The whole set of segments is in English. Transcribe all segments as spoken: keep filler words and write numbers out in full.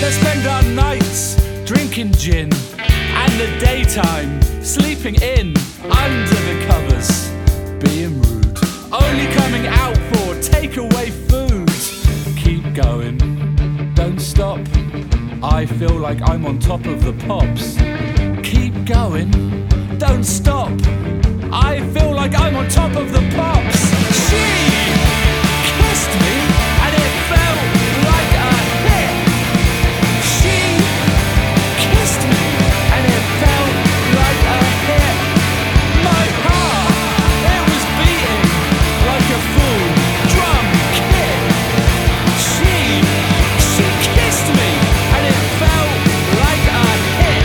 They spend our nights drinking gin and the daytime sleeping in under the covers, being rude, only coming out for takeaway food. Keep going, don't stop. I feel like I'm on top of the pops. Keep going, don't stop. I feel like I'm on top of the pops. She kissed me and it felt like a hit. She kissed me and it felt like a hit. My heart, it was beating like a full drum kit. She, she kissed me and it felt like a hit.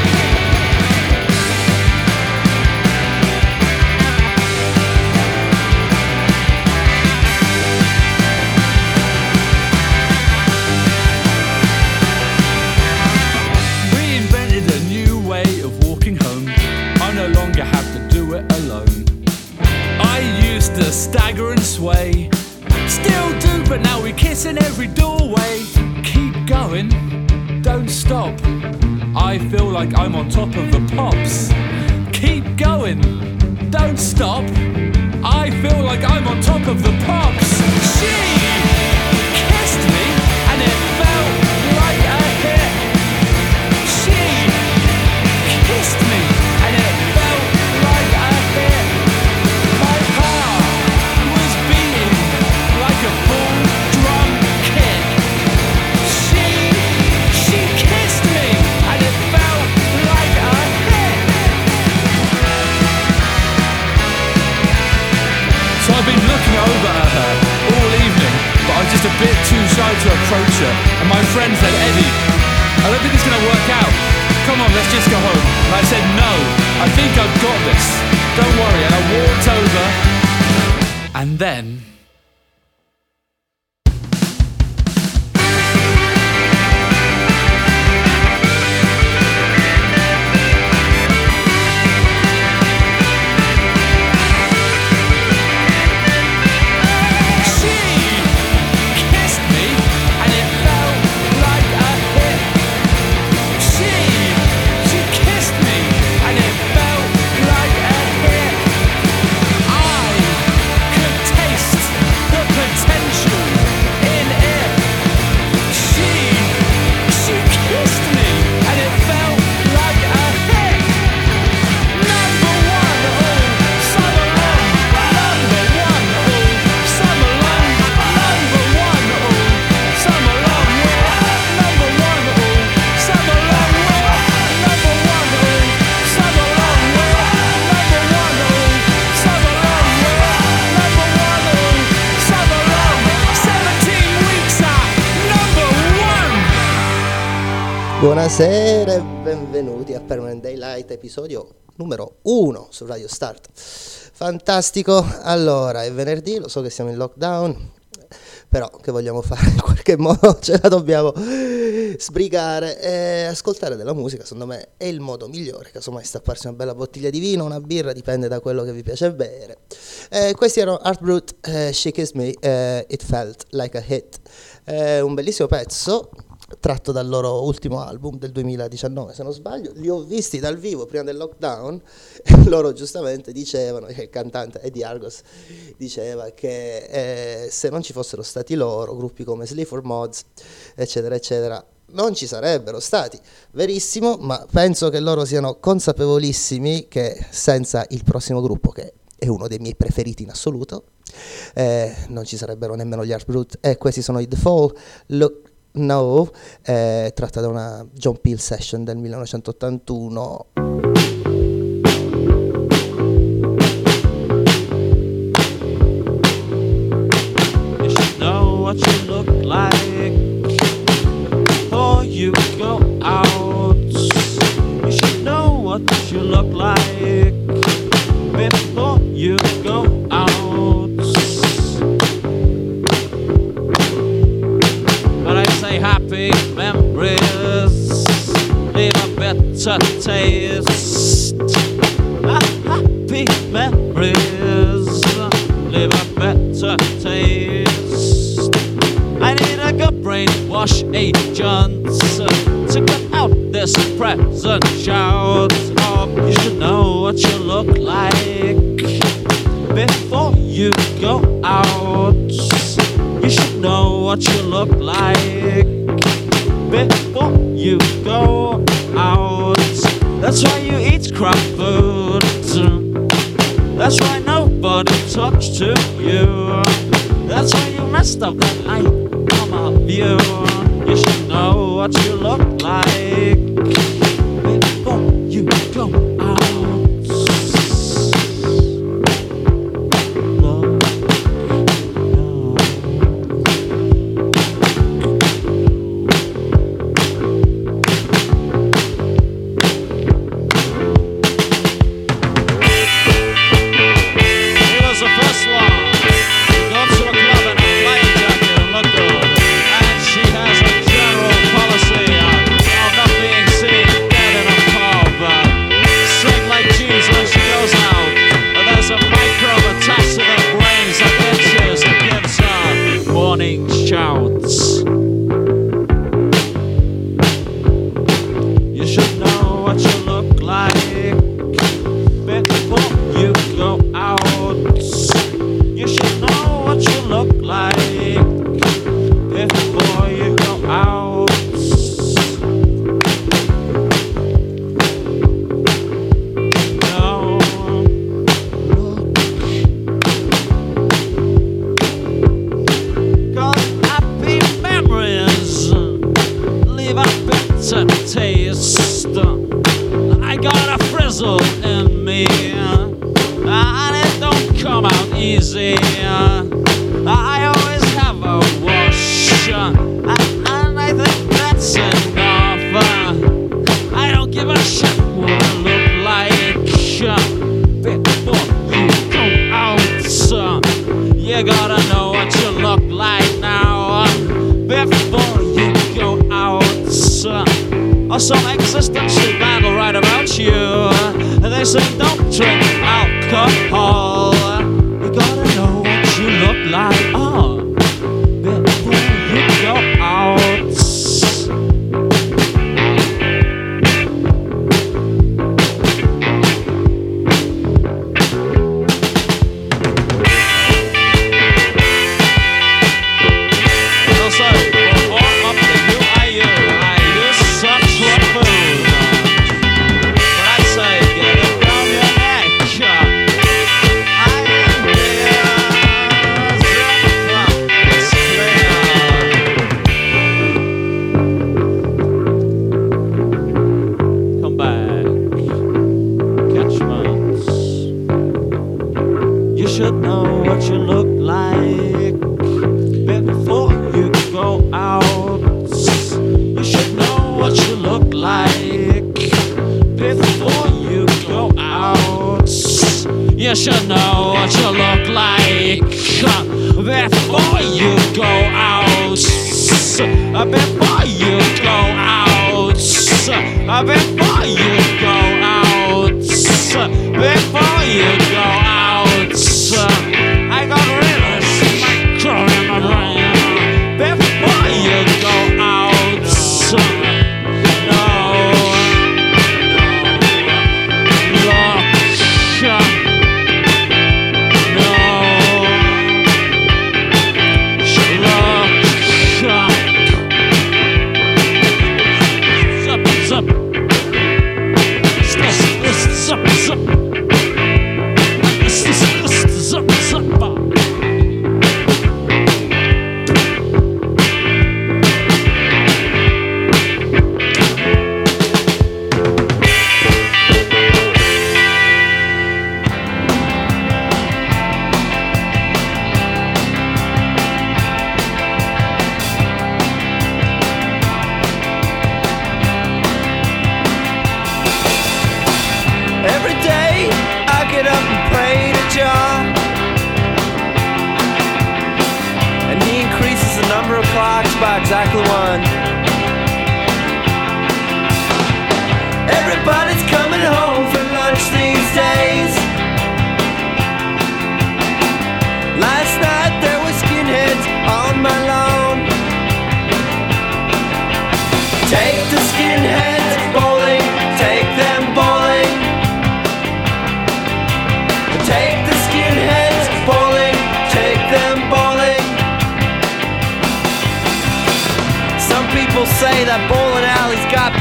The stagger and sway, still do, but now we kiss in every doorway. Keep going, don't stop. I feel like I'm on top of the pops. Keep going, don't stop. I feel like I'm on top of the pops. She kissed me and it felt like a hit. She kissed me and it felt like a hit. Over at her all evening, but I was just a bit too shy to approach her, and my friend said, Eddie, I don't think it's going to work out, come on, let's just go home. And I said, no, I think I've got this, don't worry. And I walked over, and then buonasera e benvenuti a Permanent Daylight, episodio numero uno su Radio Start. Fantastico, allora è venerdì, lo so che siamo in lockdown, però che vogliamo fare, in qualche modo ce la dobbiamo sbrigare, e ascoltare della musica secondo me è il modo migliore, casomai stapparsi una bella bottiglia di vino, una birra, dipende da quello che vi piace bere. Eh, questi erano Art Brut, eh, She Kissed Me, eh, It Felt Like a Hit, eh, un bellissimo pezzo tratto dal loro ultimo album del duemiladiciannove, se non sbaglio. Li ho visti dal vivo prima del lockdown e loro giustamente dicevano, il cantante Eddie Argos diceva che eh, se non ci fossero stati loro, gruppi come Sleaford Mods eccetera eccetera non ci sarebbero stati. Verissimo, ma penso che loro siano consapevolissimi che senza il prossimo gruppo, che è uno dei miei preferiti in assoluto, eh, non ci sarebbero nemmeno gli Art Brut, e eh, questi sono i The Fall, Look No, eh, tratta da una John Peel Session del millenovecentottantuno. You should know what you look like before you go out. You should know what you look like before you go out. Happy memories leave a better taste. Happy memories leave a better taste. I need a good break. brainwash agents to cut out this present shout. Um, you should know what you look like before you go out. You should know what you look like before you go out. That's why you eat crap food. That's why nobody talks to you. That's why you messed up that light from our view. You should know what you look like before you go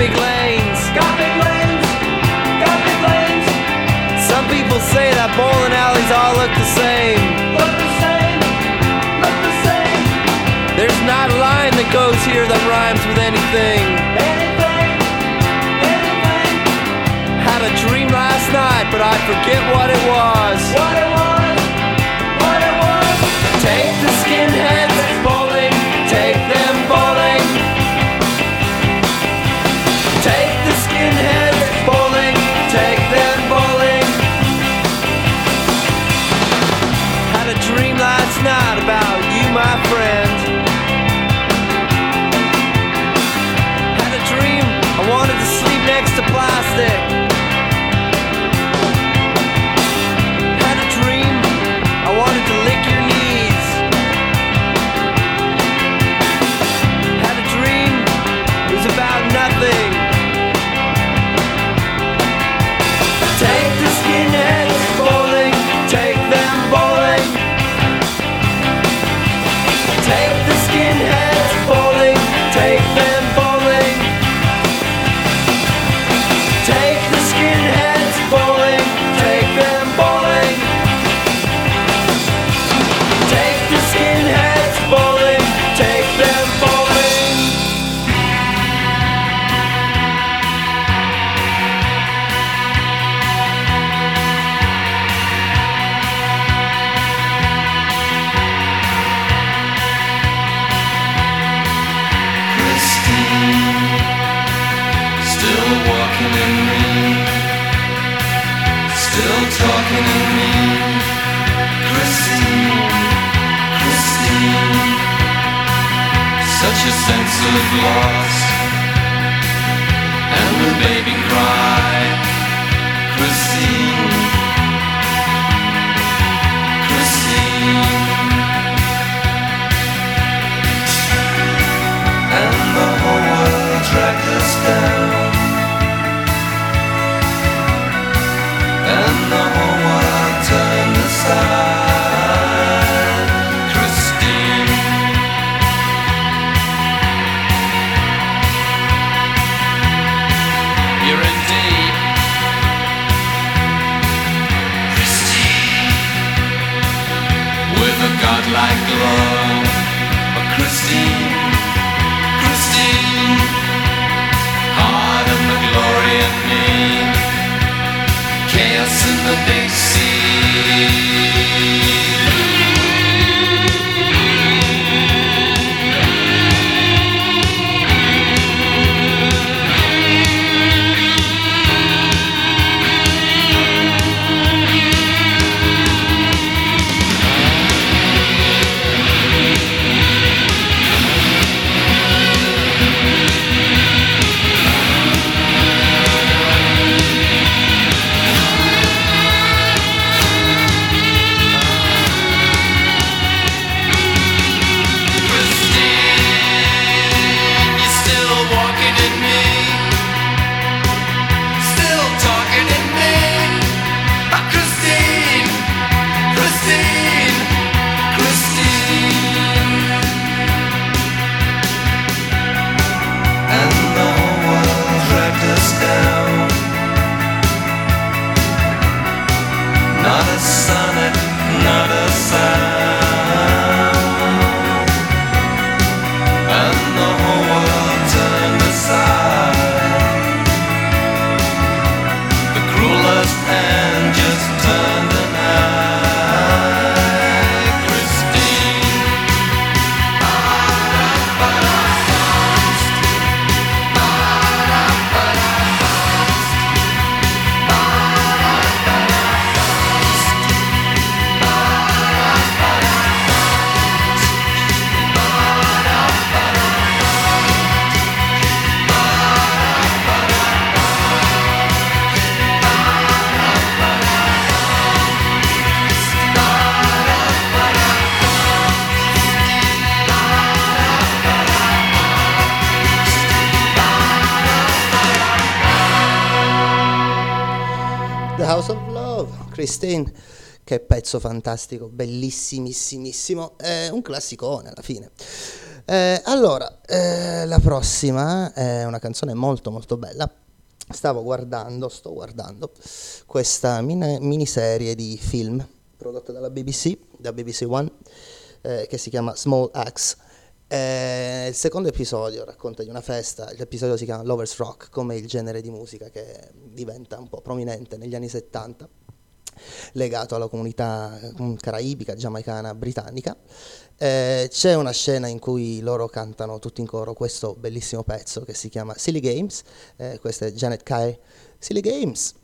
big lanes. Got big lanes. Got big lanes. Some people say that bowling alleys all look the same. Look the same. Look the same. There's not a line that goes here that rhymes with anything. Anything. Anything. Had a dream last night, but I forget what it was. What it was. What it was. Take the skinheads bowling. Take them bowling. Take the skinheads bowling. Take them bowling. Had a dream last night about you, my friend. Had a dream I wanted to sleep next to plastic. Had a dream I wanted to lick your knees. Had a dream it was about nothing. Take the skinheads bowling, take them bowling. Take the skinheads bowling, take them bowling. Take the skinheads bowling, take them bowling. Take the skinheads bowling, take them bowling. Christine, still walking in me, still talking in me. Christine, Christine, such a sense of loss, and the baby cry. Christine, Christine. And the whole world will track us down. And the whole world turned aside. Christine, you're in deep. Christine, with a godlike glow. But Christine, heart and the glory of me, chaos in the big sea. Christine, che pezzo fantastico, bellissimissimissimo, è un classicone alla fine. Eh, allora, eh, la prossima è una canzone molto molto bella. Stavo guardando, sto guardando questa min- miniserie di film prodotta dalla B B C, da B B C One, eh, che si chiama Small Axe. Eh, il secondo episodio racconta di una festa, l'episodio si chiama Lover's Rock, come il genere di musica che diventa un po' prominente negli anni settanta, legato alla comunità caraibica, giamaicana, britannica. Eh, c'è una scena in cui loro cantano tutti in coro questo bellissimo pezzo che si chiama Silly Games, eh, questa è Janet Kay, Silly Games.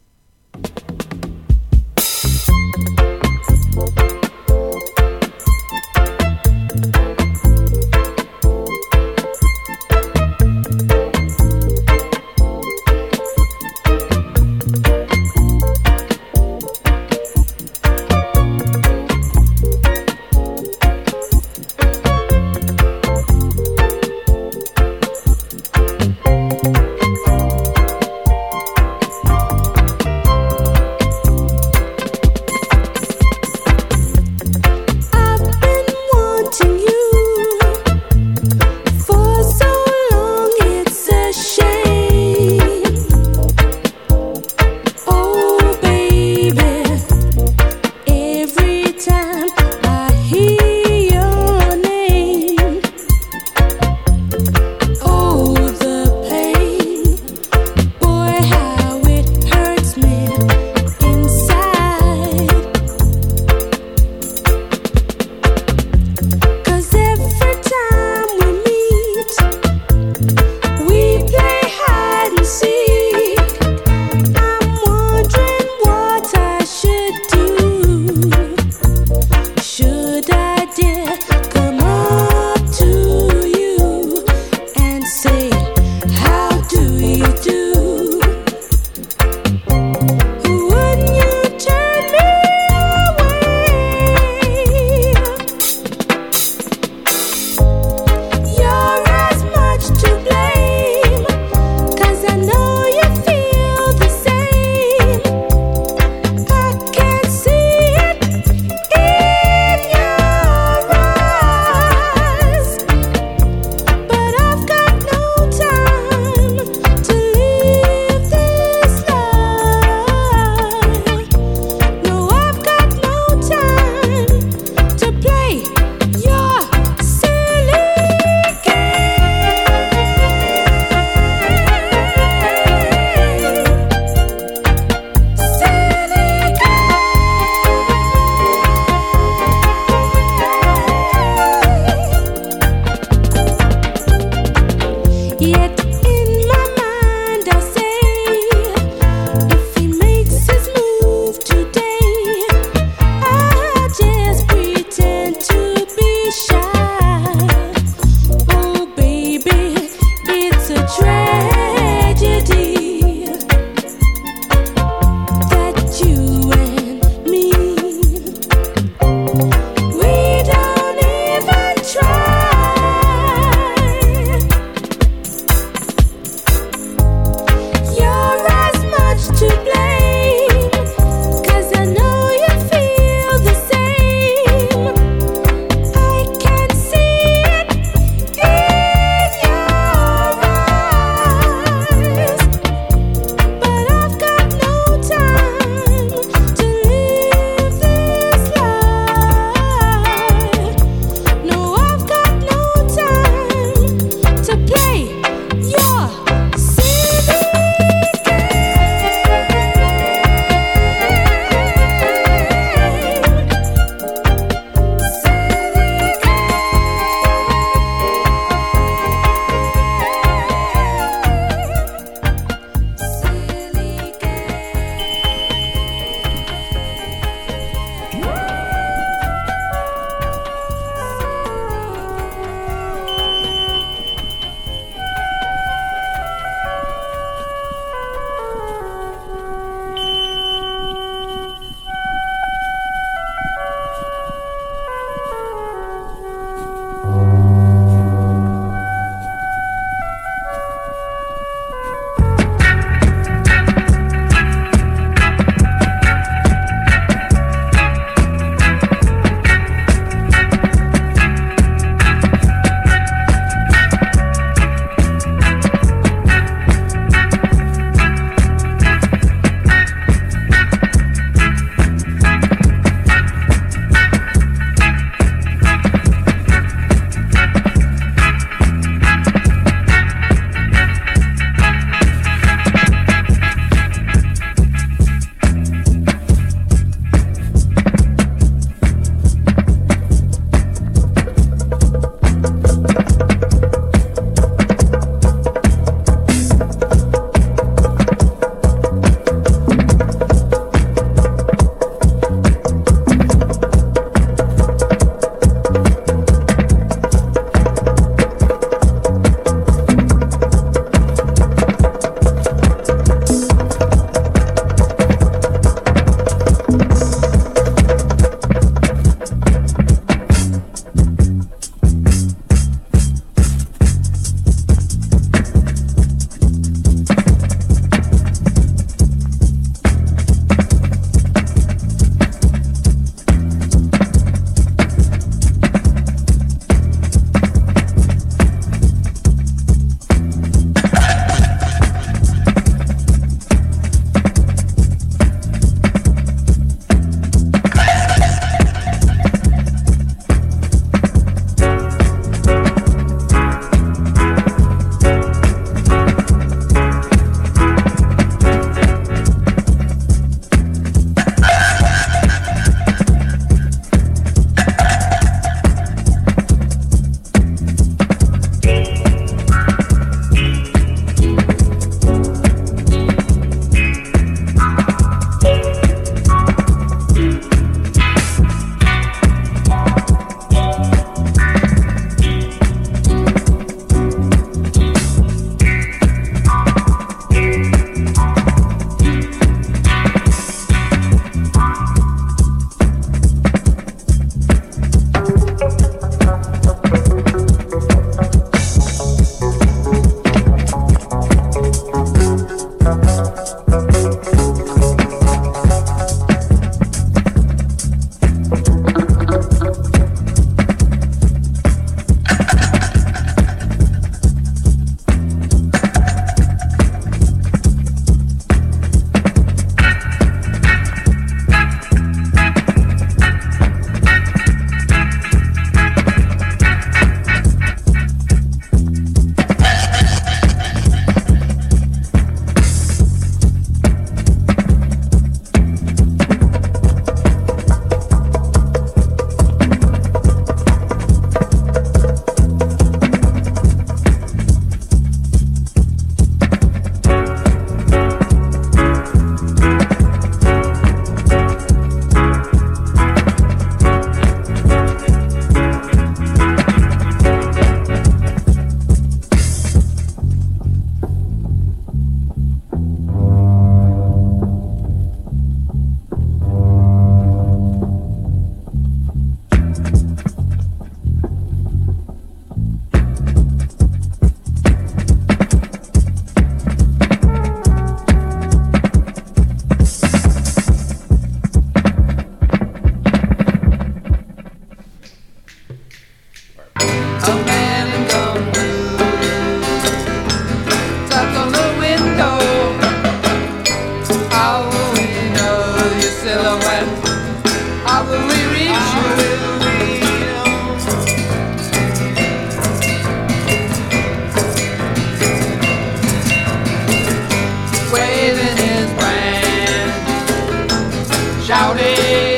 shouting.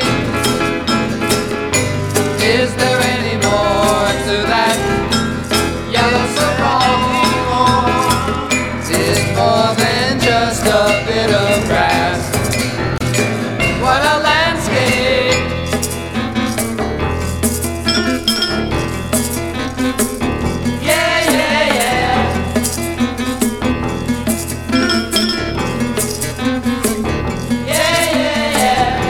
Is there any more to that yellow song? It's more than just a bit of grass. What a landscape. Yeah, yeah, yeah. Yeah, yeah, yeah.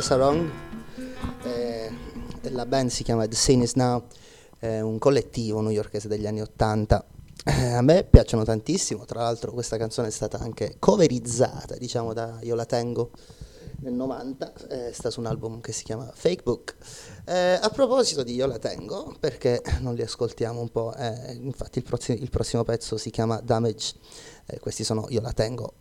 Sarong, eh, la band si chiama The Scene Is Now, eh, un collettivo newyorkese degli anni ottanta. Eh, a me piacciono tantissimo, tra l'altro questa canzone è stata anche coverizzata, diciamo, da Yo La Tengo nel novanta, eh, sta su un album che si chiama Fake Book. Eh, a proposito di Yo La Tengo, perché non li ascoltiamo un po', eh, infatti il, prossimo, il prossimo pezzo si chiama Damage, eh, questi sono Yo La Tengo.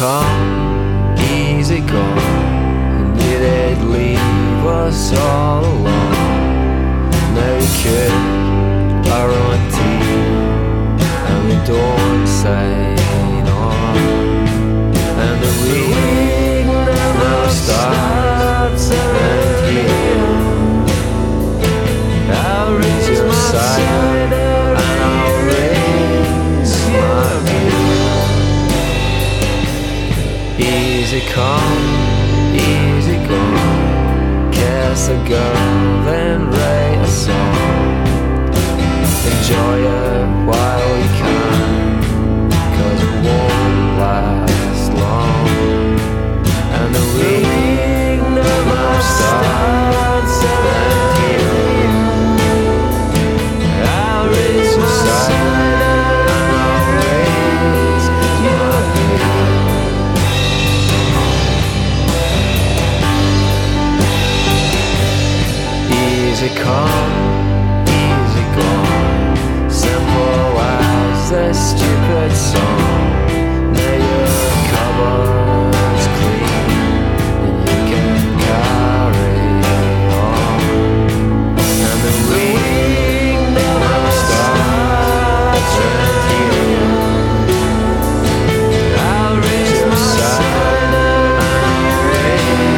come, easy gone, and it'd leave us all alone, naked, our own team, and we don't sign on, and the week never starts, and you, I'll reach your side, and I'll raise my view. Easy come, easy go, kiss a girl, then write a song. Enjoy it while you can, cause it won't last long. And the week never starts, and here I'll reach the side, and I'll raise my feet. Easy come, easy gone, simple as a stupid song. Now your cupboard's clean, and you can carry on. And the week never starts, and you, I'll raise my side, and I'll raise my.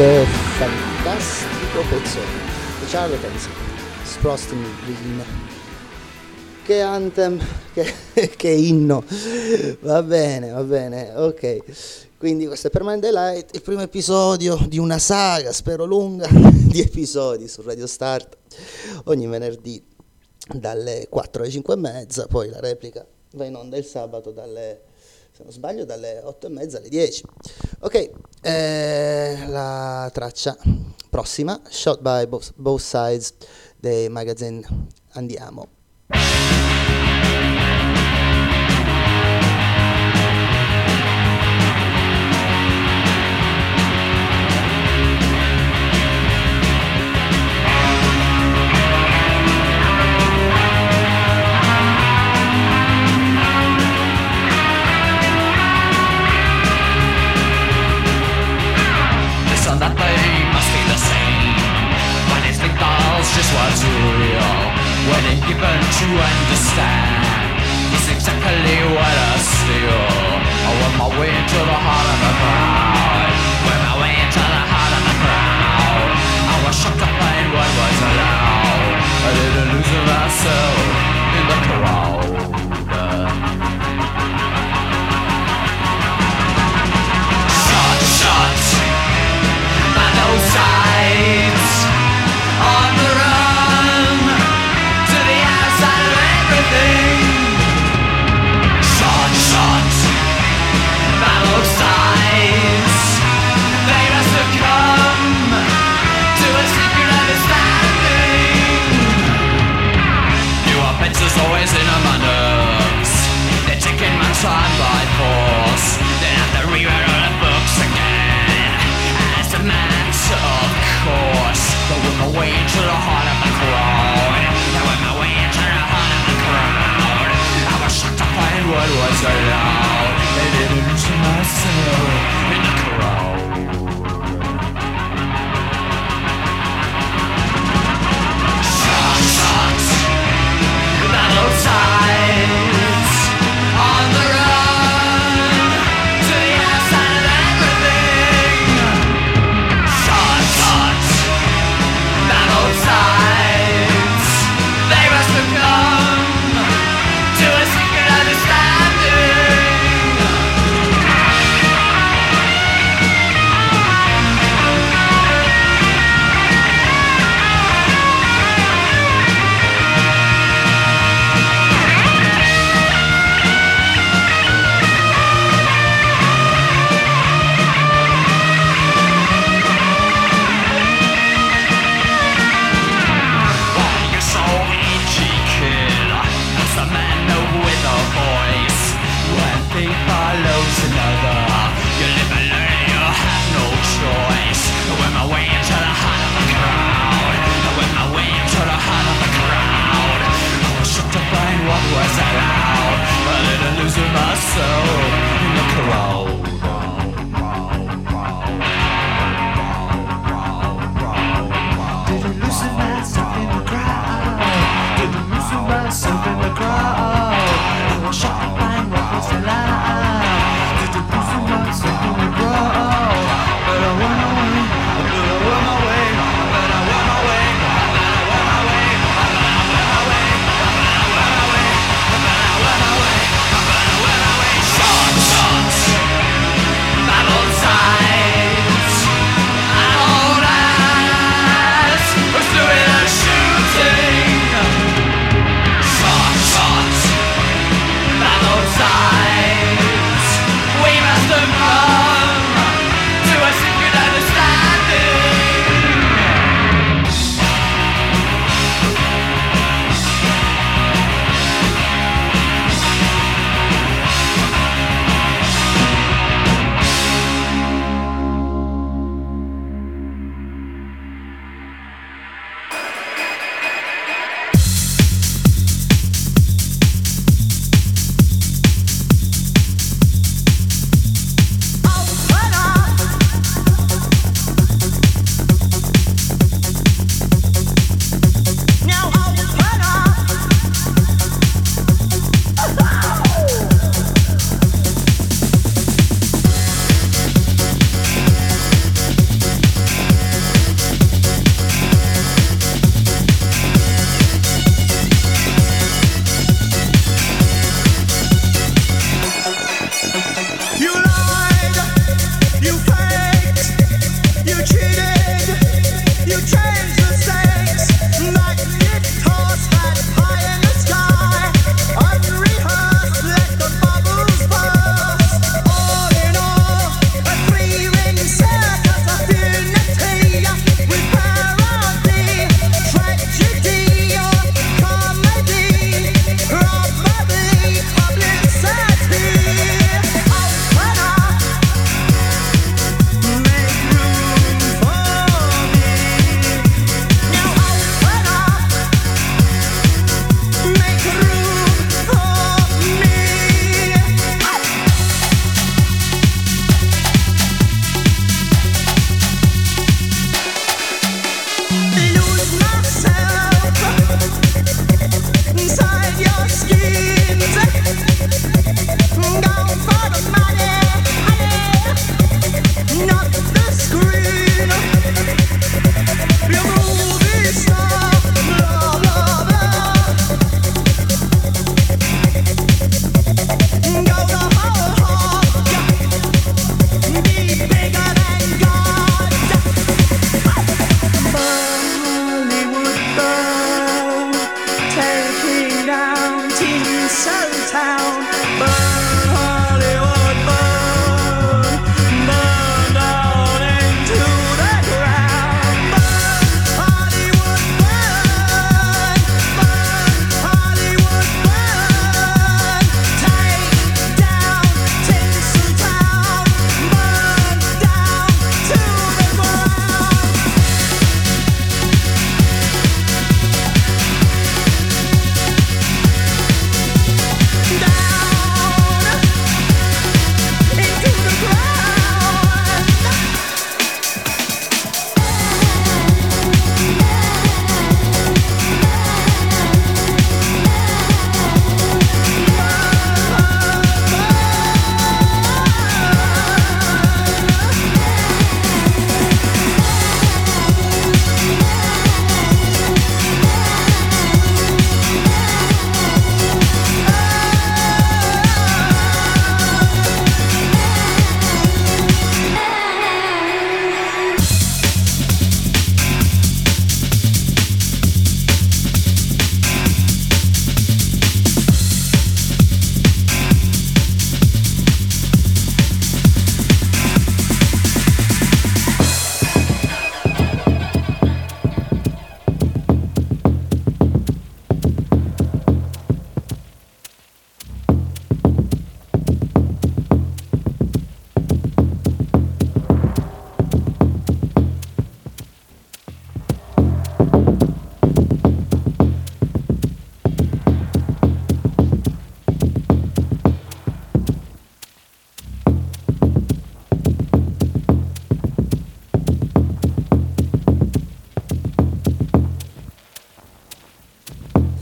che fantastico pezzo, diciamo che penso, Sprostin Green, che anthem, che, che inno, va bene, va bene, ok. Quindi questo è Permanent Daylight, il primo episodio di una saga, spero lunga, di episodi su Radio Start, ogni venerdì dalle quattro alle cinque e mezza, poi la replica va in onda il sabato dalle, se non sbaglio, dalle otto e mezza alle dieci. Ok, eh, la traccia prossima, Shot by Both, both Sides dei Magazine, andiamo. Just what's real when it's given to understand. It's exactly what I feel. I want my way into the heart of the crowd. Went my way into the heart of the crowd. I was shocked to find what was allowed. I didn't lose myself in the crowd. Shot, shot, by those sides. On the run, to the outside of everything. Shot, shot, by both sides. They must have come to a secret understanding. New offenses always in my nerves. They're taking my time by force. They have to rewrite all the books again. As a matter of course. I went my way into the heart of the crowd. I went my way into the heart of the crowd. I was shocked to find what was allowed. I didn't lose myself in the crowd. Shot, shot, that low tides on the run to the outside of everything. Shot, shot. Outside.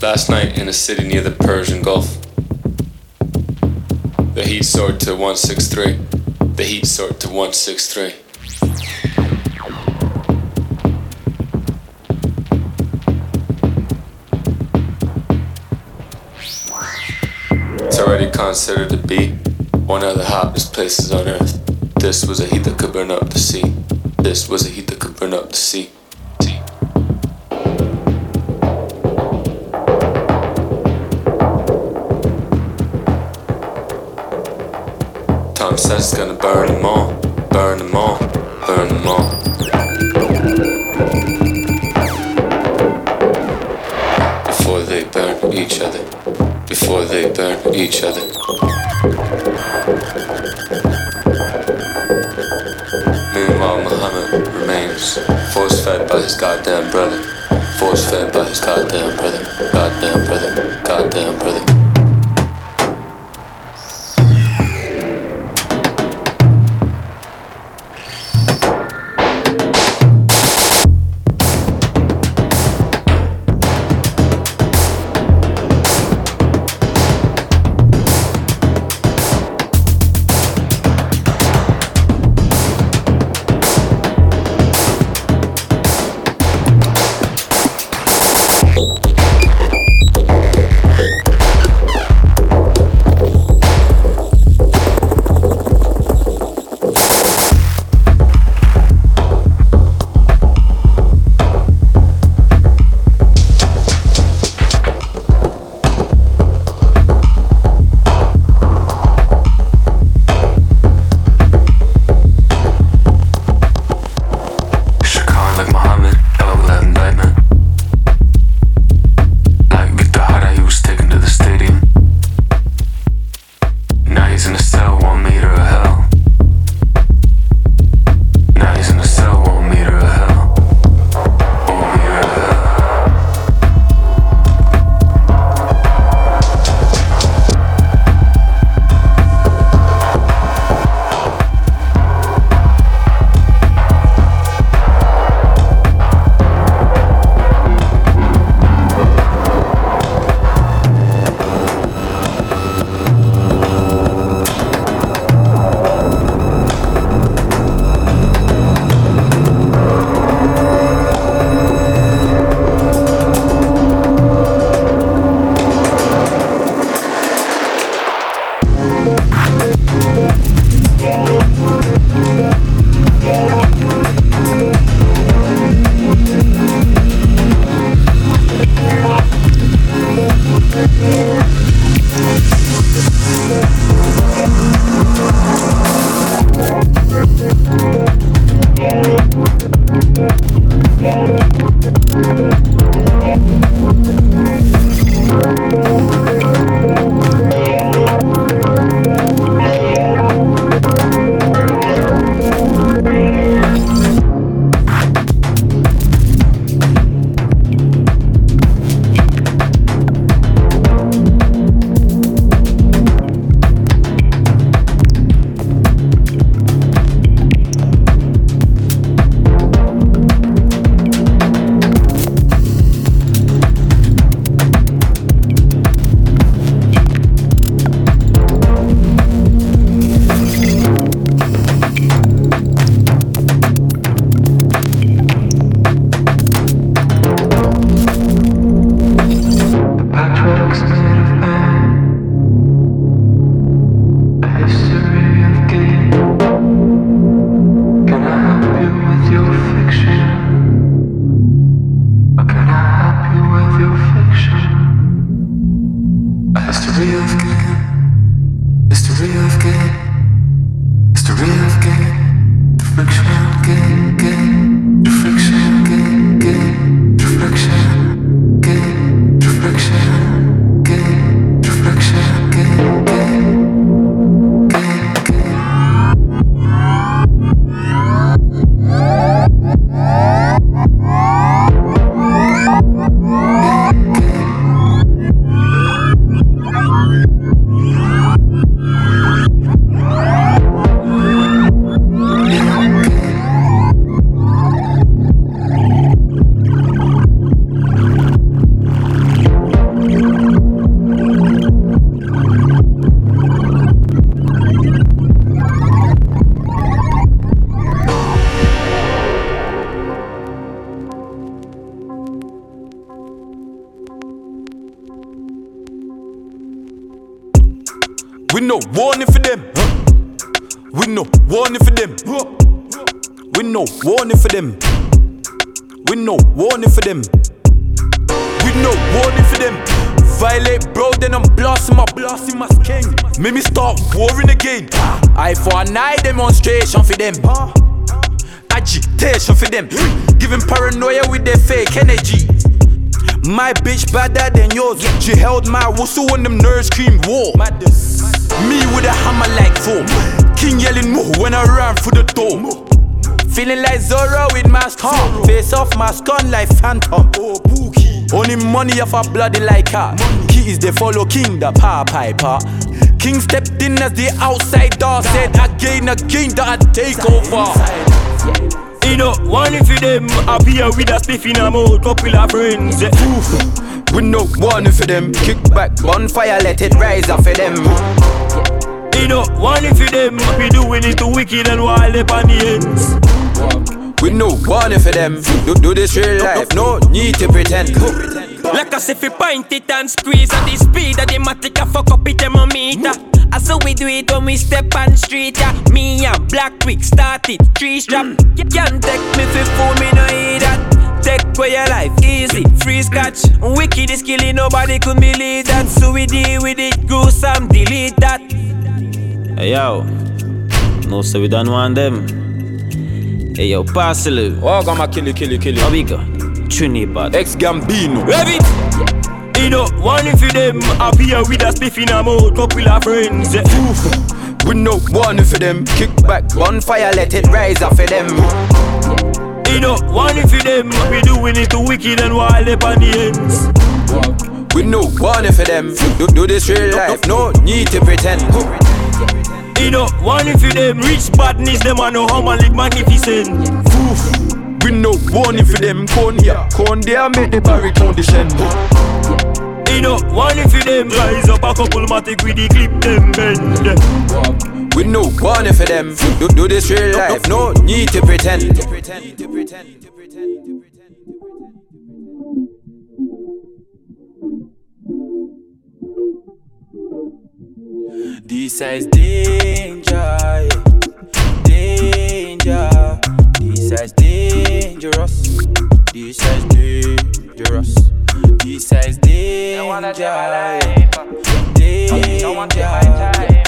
Last night in a city near the Persian Gulf, the heat soared to one sixty-three. The heat soared to one sixty-three. It's already considered to be one of the hottest places on earth. This was a heat that could burn up the sea. This was a heat that could burn up the sea. Tom says it's gonna burn them all, burn them all, burn them all. Before they burn each other, before they burn each other. Meanwhile, Muhammad remains force-fed by his goddamn brother, force-fed by his goddamn brother, goddamn brother, goddamn brother. We no warning for them. We no warning for them. We no warning for them. We no warning for them. We no warning for them. Violate, bro, then I'm blasting my blasting my king. Make me start warring again. I for an eye demonstration for them. Agitation for them. Giving paranoia with their fake energy. My bitch badder than yours. She held my whistle on them nerves, cream war. Me with a hammer like form. King yelling moo when I ran through the door. Feeling like Zorro with mask on. Face off mask on like phantom. Only money off a bloody like her. Keys they follow king the power piper. King stepped in as the outsider. Said again again that I take over. You know, warning for them. I be here with a spiff in a mouth, couple of friends. Oof. We no warning for them. Kick back, bonfire, let it rise up for them. You know, warning for them. We doing it to wicked and wild up on the ends. We no warning for them. Do do this real life, no need to pretend. Like I say, if you point it and squeeze at the speed that they might take a fuck up it them a meter. I saw we do it when we step on street, yeah. Me and Black Wick started tree strap. You can't take me for fool, me no hear that. Take away your life, easy, free scratch. Wicked is killing, nobody could believe that. So we deal with it, gruesome, delete that. Hey yo, no say we don't want them. Hey yo, Parcelu. Oh, gonna kill you, kill you, kill you. How we go? Trinidad. Ex-Gambino. Love it! You know, warning for them. I be here with a spiff in a mouth, couple of friends. Oof. We no warning for them. Kick back, bonfire, let it rise up for them. You know, warning for them. We doing it to wicked and wild up on the ends. We no warning for them. Do, do this real life, no need to pretend. You know, warning for them. Rich badness, them I know how man live magnificent. Oof. We no warning for them. Corn here, corn there, make the barry condition. You know, warning for them. Rise up a couple matic with the clip them bend. We no warning for them. Do, do this real life, no need to pretend. This is danger, danger. This is dangerous. This is dangerous. This is danger, danger.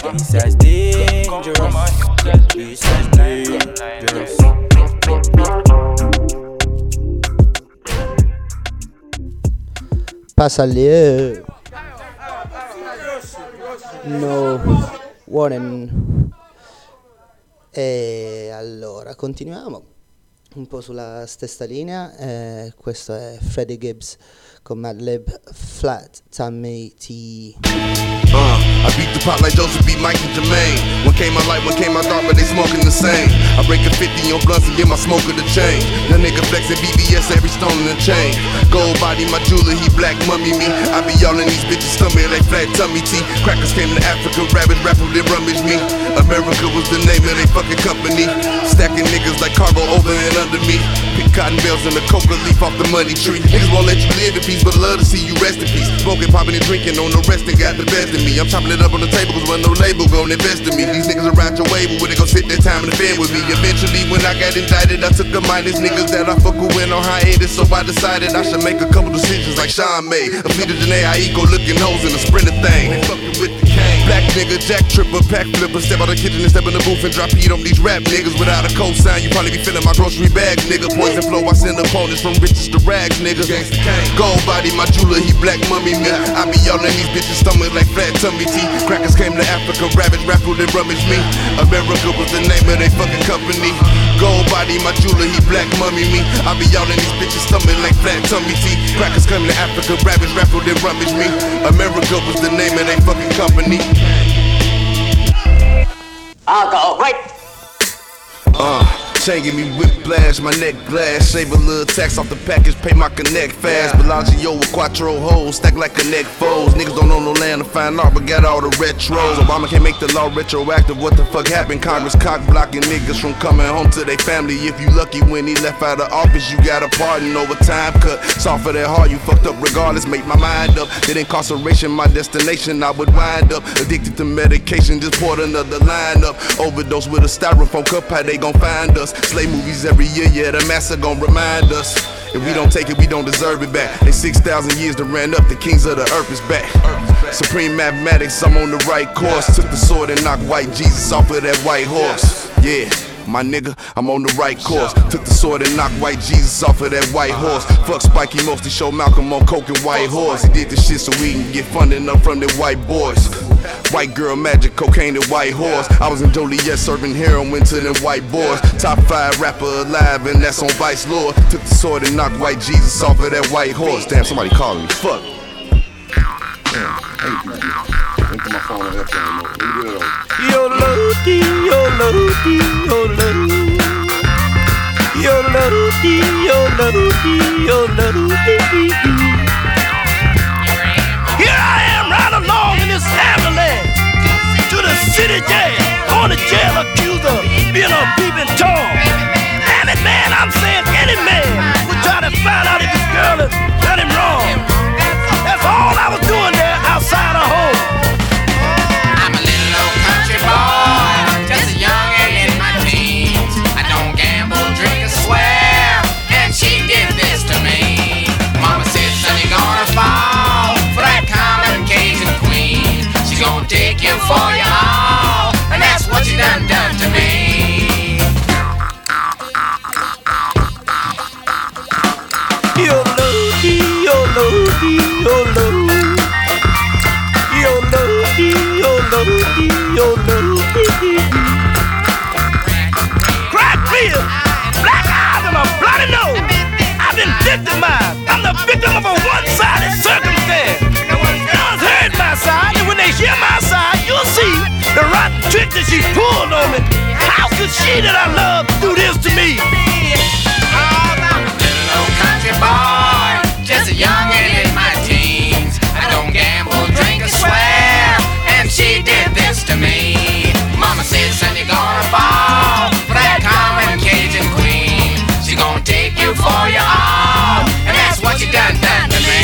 This is dangerous. This is dangerous. Pásale. No Warren. E allora continuiamo un po' sulla stessa linea. Eh, questo è Freddie Gibbs con Madlib, Flat Tummy Tea. Uh, I beat the pop like Joseph beat Mike and Jermaine. One came my light, one came my dark, but they smoking the same. I break a fifty on blunts and get my smoker to change. That nigga flexing B B S every stone in the chain. Gold body, my jeweler, he black mummy me. I be y'all in these bitches stomach like flat tummy tea. Crackers came to Africa, rabbits rapper, they rummage me. America was the name of they fucking company. Stacking niggas like cargo over and under me. Pick cotton bales and a coca leaf off the money tree. Niggas won't let you live in peace, but love to see you rest in peace. Smoking, popping and drinking on the rest and got the best in me. I'm chopping it up on the table cause when no label gon' invest in me. These niggas around your way, but when they gon' sit their time in the bed with me. Eventually when I got indicted, I took a minus. Niggas that I fuck with went on hiatus, so I decided I should make a couple decisions like Sean made. I'm Peter Janae, I eco looking hoes in a sprinter thing. They fucking with the cane. Black nigga, jack tripper, pack flipper. Step out the kitchen and step in the booth and drop heat on these rap niggas. Without a cosign, you probably be filling my grocery bags, nigga. Poison flow, I send opponents from riches to rags, nigga. Gold body, my jeweler, he black mummy me. I be y'all in these bitches stomach like flat tummy tea. Crackers came to Africa, rabbits raffled and rummaged me. America was the name of they fucking company. Gold body, my jeweler, he black mummy me. I be y'all in these bitches stomach like flat tummy tea. Crackers came to Africa, rabbits raffled and rummaged me. America was the name of they fucking company. I'll go right. Uh chain, give me whiplash, my neck glass. Save a little tax off the package, pay my connect fast. Bellagio with quattro holes, stack like connect foes. Niggas don't own no land to find art, but got all the retros. Obama can't make the law retroactive, what the fuck happened? Congress cock blocking niggas from coming home to their family. If you lucky when he left out of office, you got a pardon over time cut. Soft for that heart, you fucked up regardless, make my mind up. That incarceration, my destination, I would wind up. Addicted to medication, just poured another line up. Overdose with a styrofoam cup, how they gon' find us? Slave movies every year, yeah, the massa gon' remind us. If we don't take it, we don't deserve it back. They six thousand years that ran up, the kings of the earth is back. Supreme mathematics, I'm on the right course. Took the sword and knocked white Jesus off of that white horse. Yeah. My nigga, I'm on the right course. Took the sword and knocked white Jesus off of that white horse. Fuck Spikey mostly show Malcolm on coke and white horse. He did this shit so we can get funding up from the white boys. White girl magic, cocaine and white horse. I was in Joliet serving heroin to them white boys. Top five rapper alive and that's on Vice Lord. Took the sword and knocked white Jesus off of that white horse. Damn, somebody calling me. Fuck. Damn, I hate my phone and F M. Yo la ti, yo la ti, yo la ti. Yo la ti, yo la ti, yo la ti. Here I am right along in this family to the city jail, on the jail accused of being a peeping Tom. Damn it, man, I'm saying any man would try to find out if this girl has done him wrong. That's all I was doing there outside of home. Take you for your all, and that's what you done done to me. Yo lo di, yo lo di, yo lo. Yo lo di, yo lo di, yo lo di. Crack field, black eyes and a bloody nose. I've been victimized. I'm the victim of a one-sided circumstance. Hear my side, you'll see the rotten trick that she pulled on me. How could she that I love do this to me? Oh, I'm a little old country boy, just a youngin' in my teens. I don't gamble, drink or swear, and she did this to me. Mama said, son, you're gonna fall for that common Cajun queen. She gonna take you for your all, and that's what you done done to me.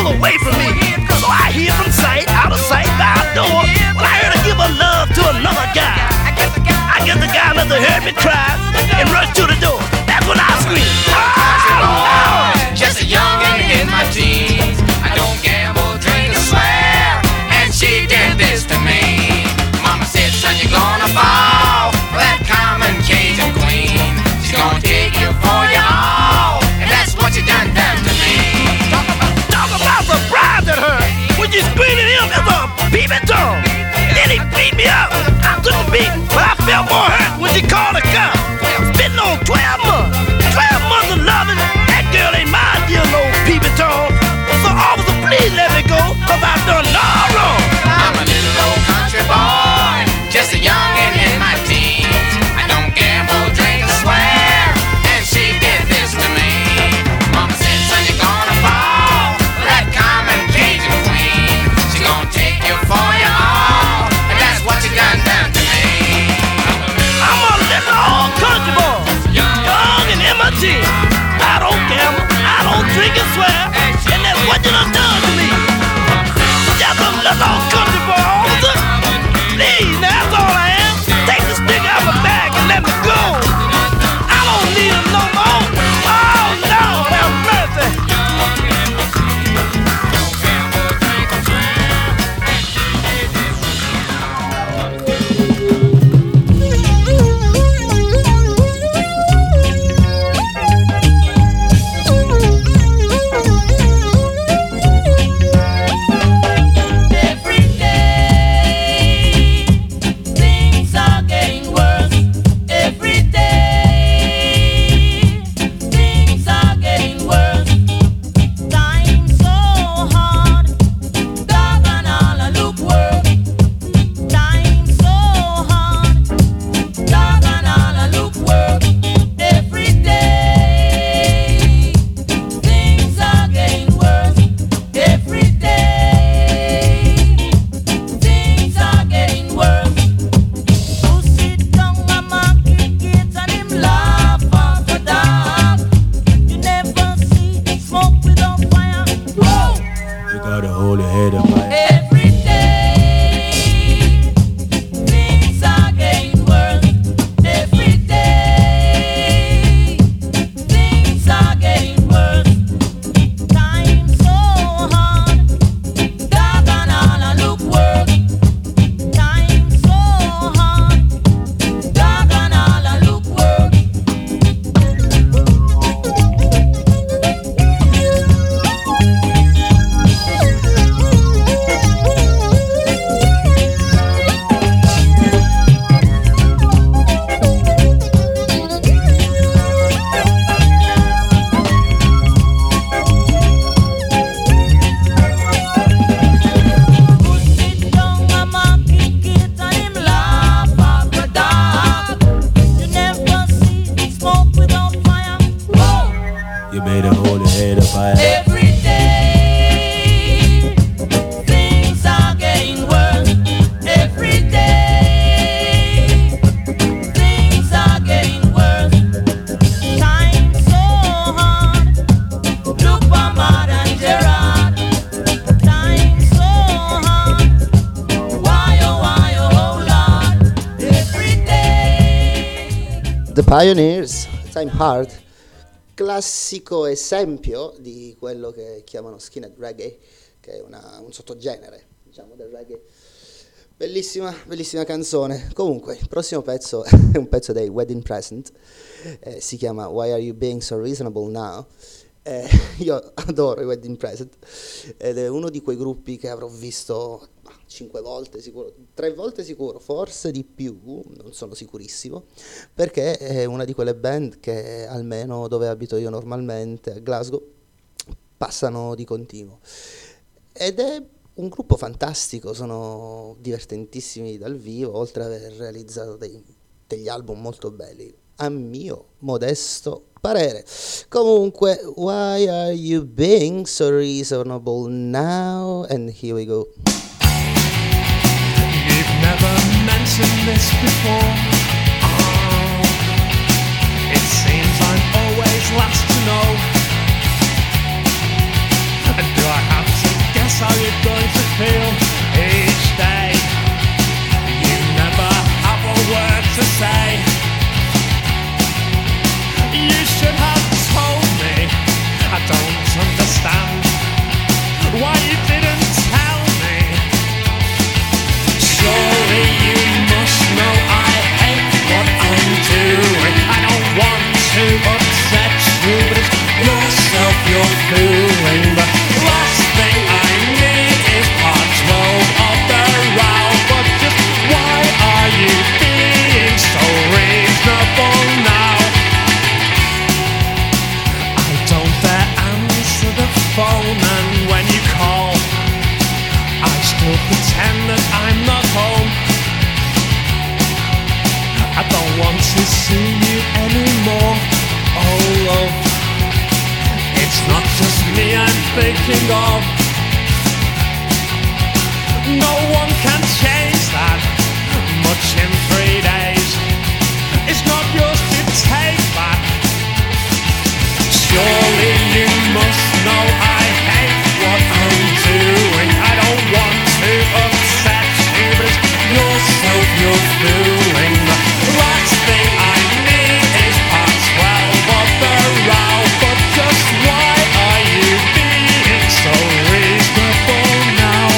Away from me, so I hear from sight, out of sight, out of door. Well, I heard her give her love to another guy. I guess the guy must have heard me cry and rushed to the door. That's when I screamed. Oh, no! Just a youngin' in my teens. I don't gamble, drink or swear, and she did this to me. Mama said, son, you're gonna fall for that common Cajun queen. She's gonna take you for your all, and that's what you done done to me. Surprised at her when she screamed at him as a peeping Tom. Then he beat me up. I couldn't beat, but I felt more hurt when she called a cop. Spitting on twelve months, twelve months of loving. That girl ain't mine, dear old peeping Tom. So officer, please let me go, 'cause I've done no wrong. I'm a little old country boy, just a youngin' in my teens. I don't gamble, drink or swear, and she did this to me. Mama said, son, you're gonna fall. I don't gamble, I don't drink and swear, and that's what you done done to me. Just a little old country boy, officer. Please, now that's all I am. Take the stick out my bag and let me go. I don't need him no more. Oh no, have mercy. and hold your head up high. Every day things are getting worse. Every day things are getting worse. Time's so hard. Look for Mad and Gerard. Time's so hard. Why oh why oh oh Lord. Every day. The Pioneers, Time Hard. Classico esempio di quello che chiamano skinhead reggae, che è una, un sottogenere, diciamo, del reggae. Bellissima, bellissima canzone. Comunque, il prossimo pezzo è un pezzo dei Wedding Present, eh, si chiama Why Are You Being So Reasonable Now? Eh, io adoro i Wedding Present ed è uno di quei gruppi che avrò visto cinque volte sicuro, tre volte sicuro, forse di più, non sono sicurissimo, perché è una di quelle band che, almeno dove abito io normalmente, a Glasgow, passano di continuo. Ed è un gruppo fantastico, sono divertentissimi dal vivo, oltre ad aver realizzato dei, degli album molto belli, a mio modesto parere. Comunque, Why Are You Being So Reasonable Now? And here we go. You've never mentioned this before. Oh, it seems I'm always last to know. Do I have to guess how you're going to feel each day? You never have a word to say. You should have told me. I don't understand why you didn't tell me. Surely you must know I hate what I'm doing. I don't want to upset you, but it's yourself you're fooling. The last thing I need is part twelve of the row. But just why are you being so reasonable now? And when you call, I still pretend that I'm not home. I don't want to see you anymore. Oh love, it's not just me I'm thinking of. No one can change that much in three days. It's not yours to take back. Surely you must know I hate what I'm doing. I don't want to upset you, but it's yourself you're fooling. The last thing I need is part twelve of the row. But just why are you being so reasonable now?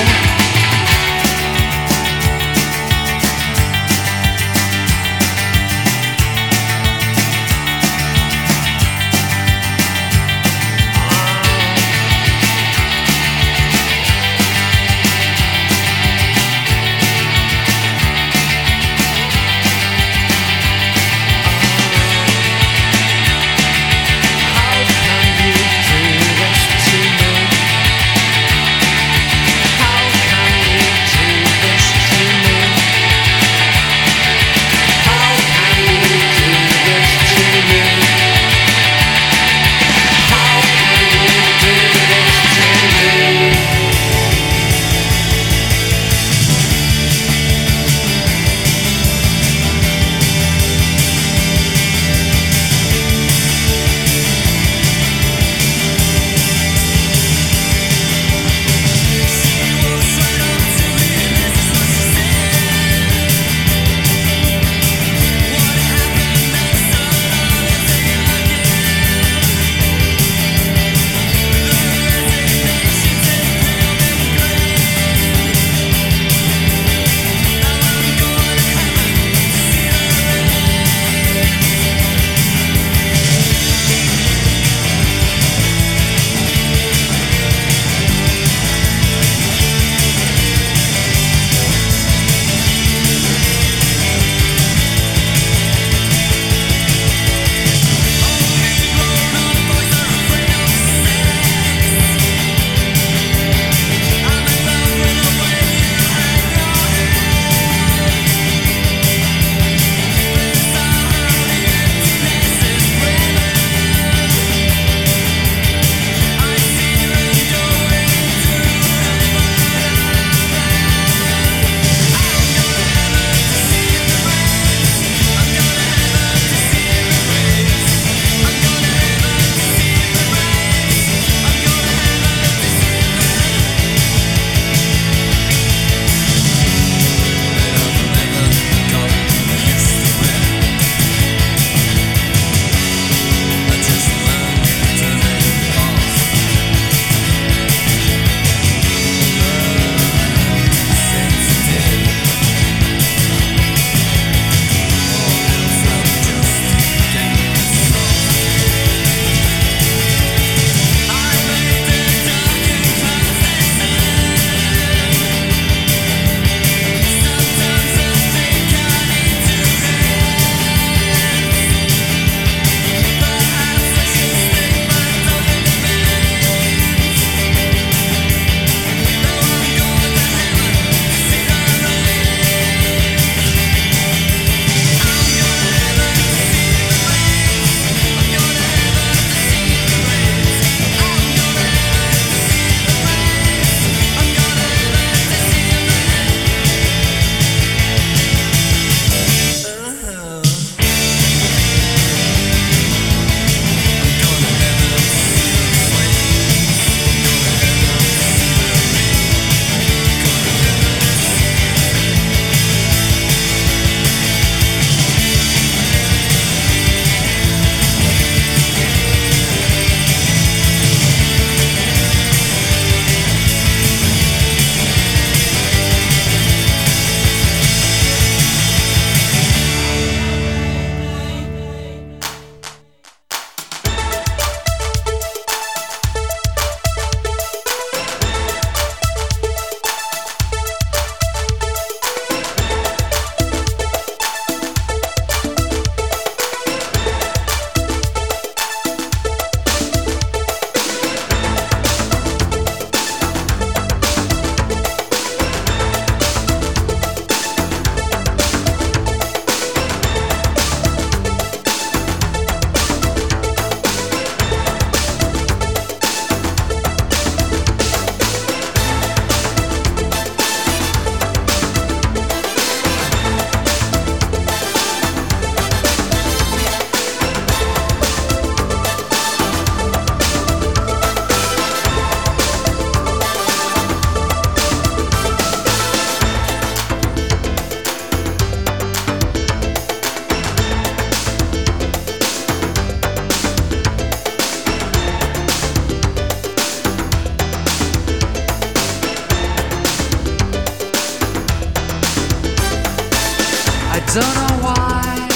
Don't know why,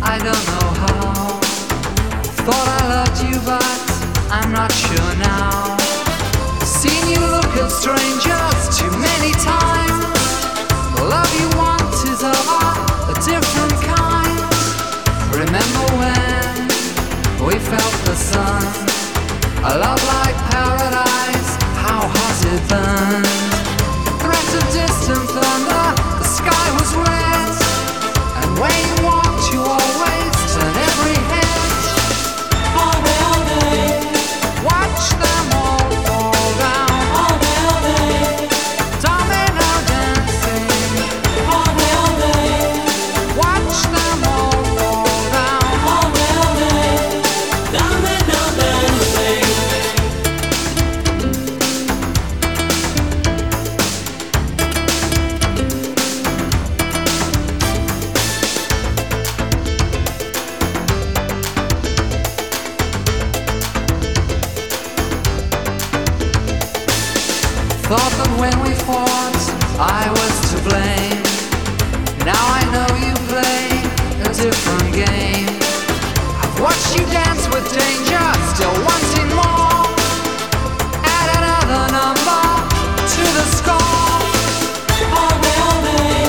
I don't know how. Thought I loved you but I'm not sure now. Seen you look at strangers too many times. The love you want is of a different kind. Remember when we felt the sun? A love like paradise, how has it burned? Threat of distant thunder, the sky was red. And when you walked you always turn every head. All day, all day, watch them all fall down. All day, all day, domino dancing. All day, all day, watch them all fall down. All day, all day, domino dancing. Thought that when we fought, I was to blame. Now I know you play a different game. I've watched you dance with danger, still wanting more. Add another number to the score. All day, all day,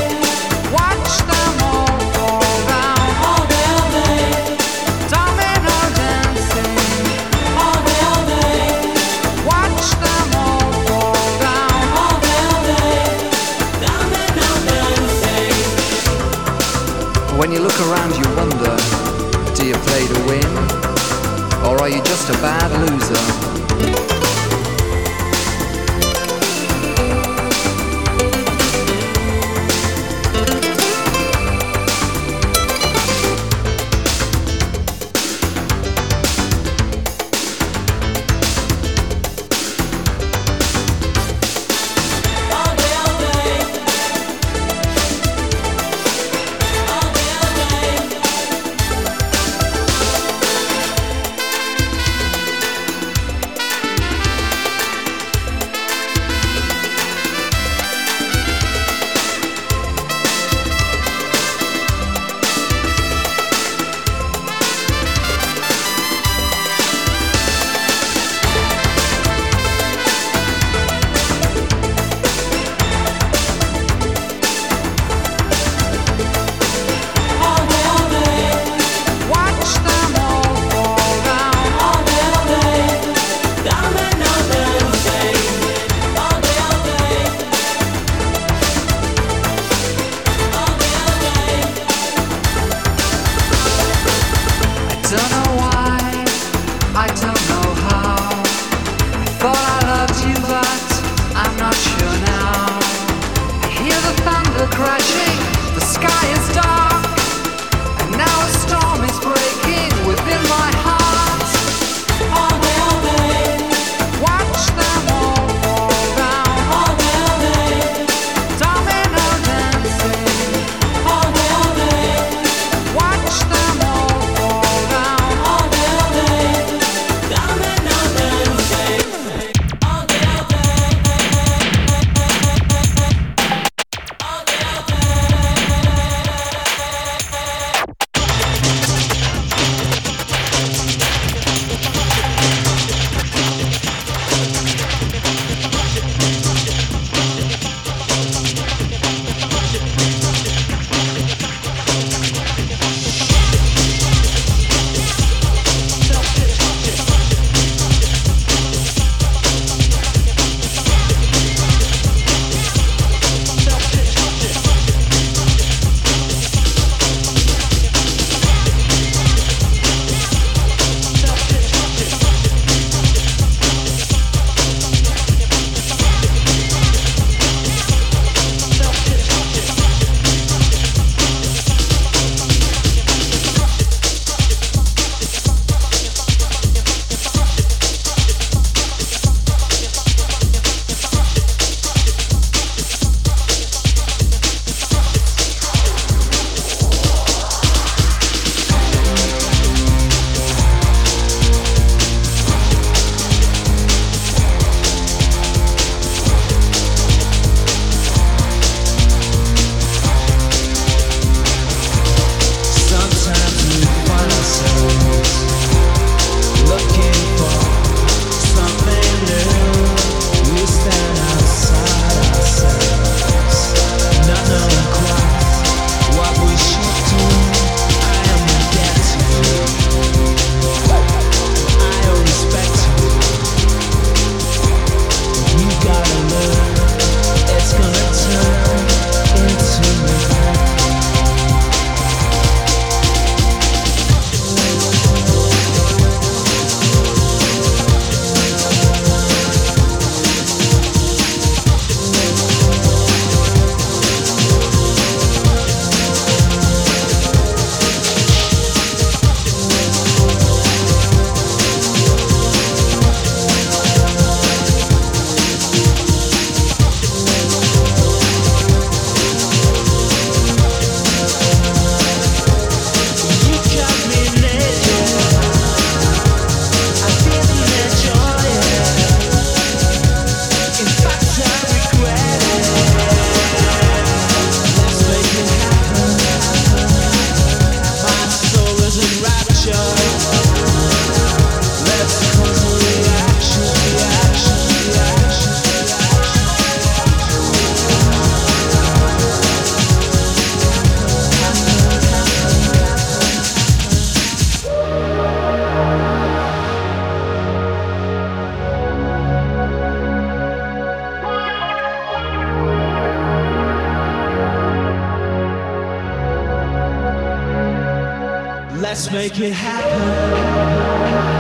watch them all fall down. All day, all day, domino dancing. All day, all day, watch them all fall down. All day, all day, domino dancing. When you look around you wonder, do you play to win? Or are you just a bad loser? All day, all day, all day, all day. let's make it happen.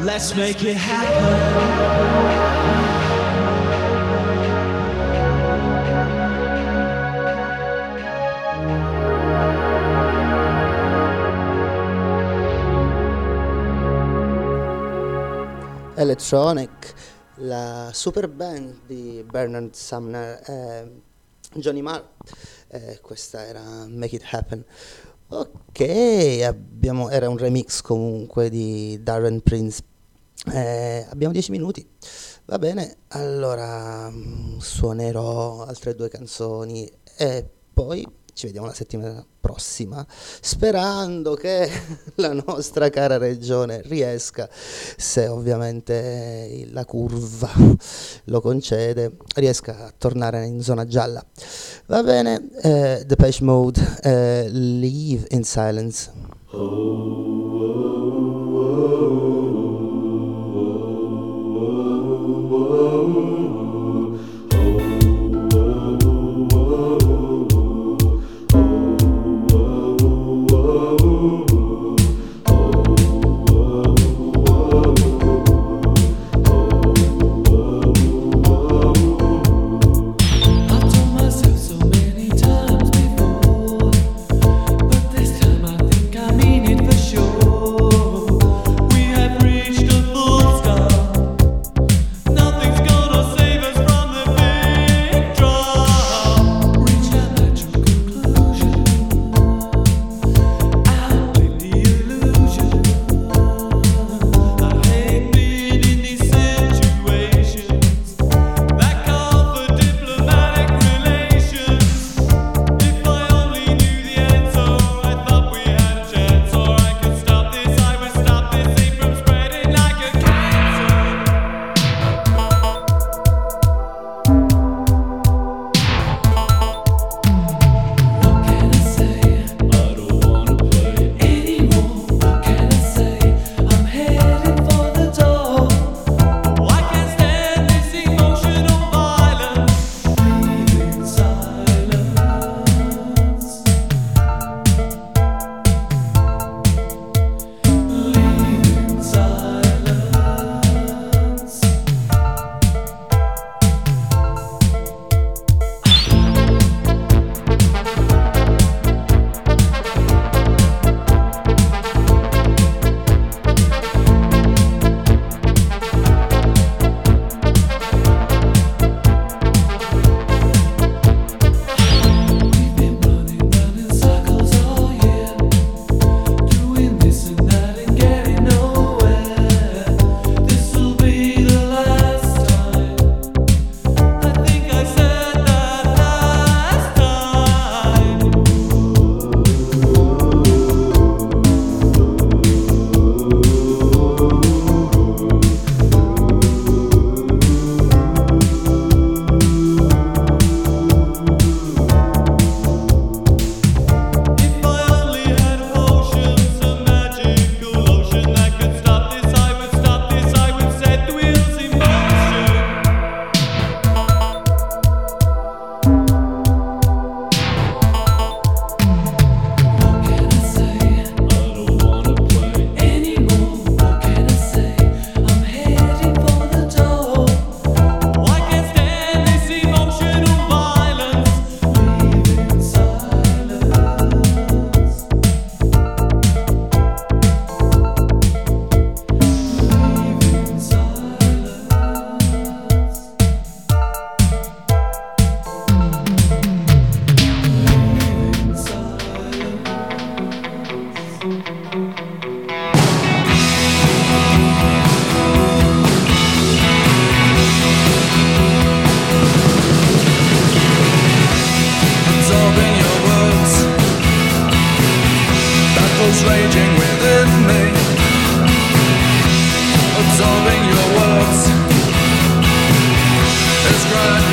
Let's make it happen. Electronic, la super band di Bernard Sumner e Johnny Marr, eh, questa era Make It Happen. Ok, abbiamo, era un remix comunque di Darren Prince. Eh, abbiamo dieci minuti, va bene, allora suonerò altre due canzoni e poi ci vediamo la settimana prossima, sperando che la nostra cara regione riesca, se ovviamente la curva lo concede, riesca a tornare in zona gialla. Va bene, eh, Depeche Mode, eh, Live in Silence. Oh, oh, oh. Sure.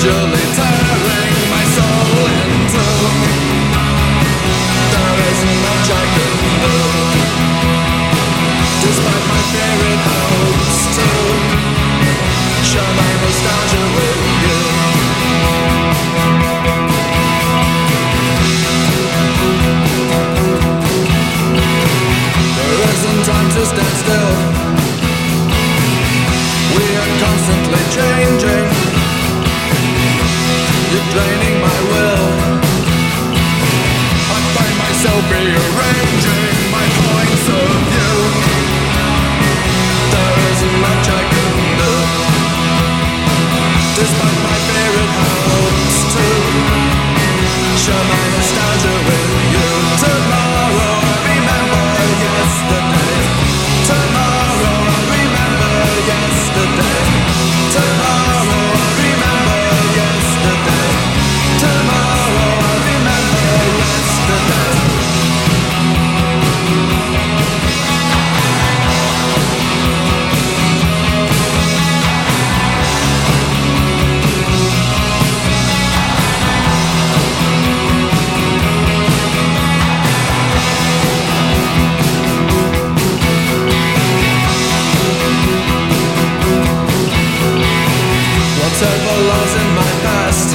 gradually tearing my soul in two. There isn't much I can do, despite my buried hopes too. Share my nostalgia with you. There isn't time to stand still. We are constantly changing. You're draining my will. I find myself rearranging my points of view. There isn't much I can do, despite my favorite hopes too. Share my nostalgia with you. Tomorrow I remember yesterday. Tomorrow I remember yesterday. Tomorrow I remember yesterday. Tomorrow I remember yesterday. Whatever lies in my past,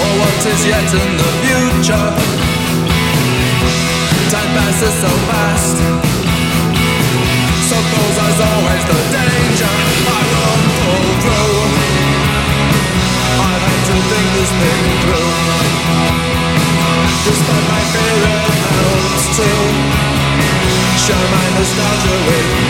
or what is yet in the future, time passes so fast. Suppose there's always the danger I won't pull through. I hate to think this thing through, despite my fear and hopes too. Share my nostalgia with you.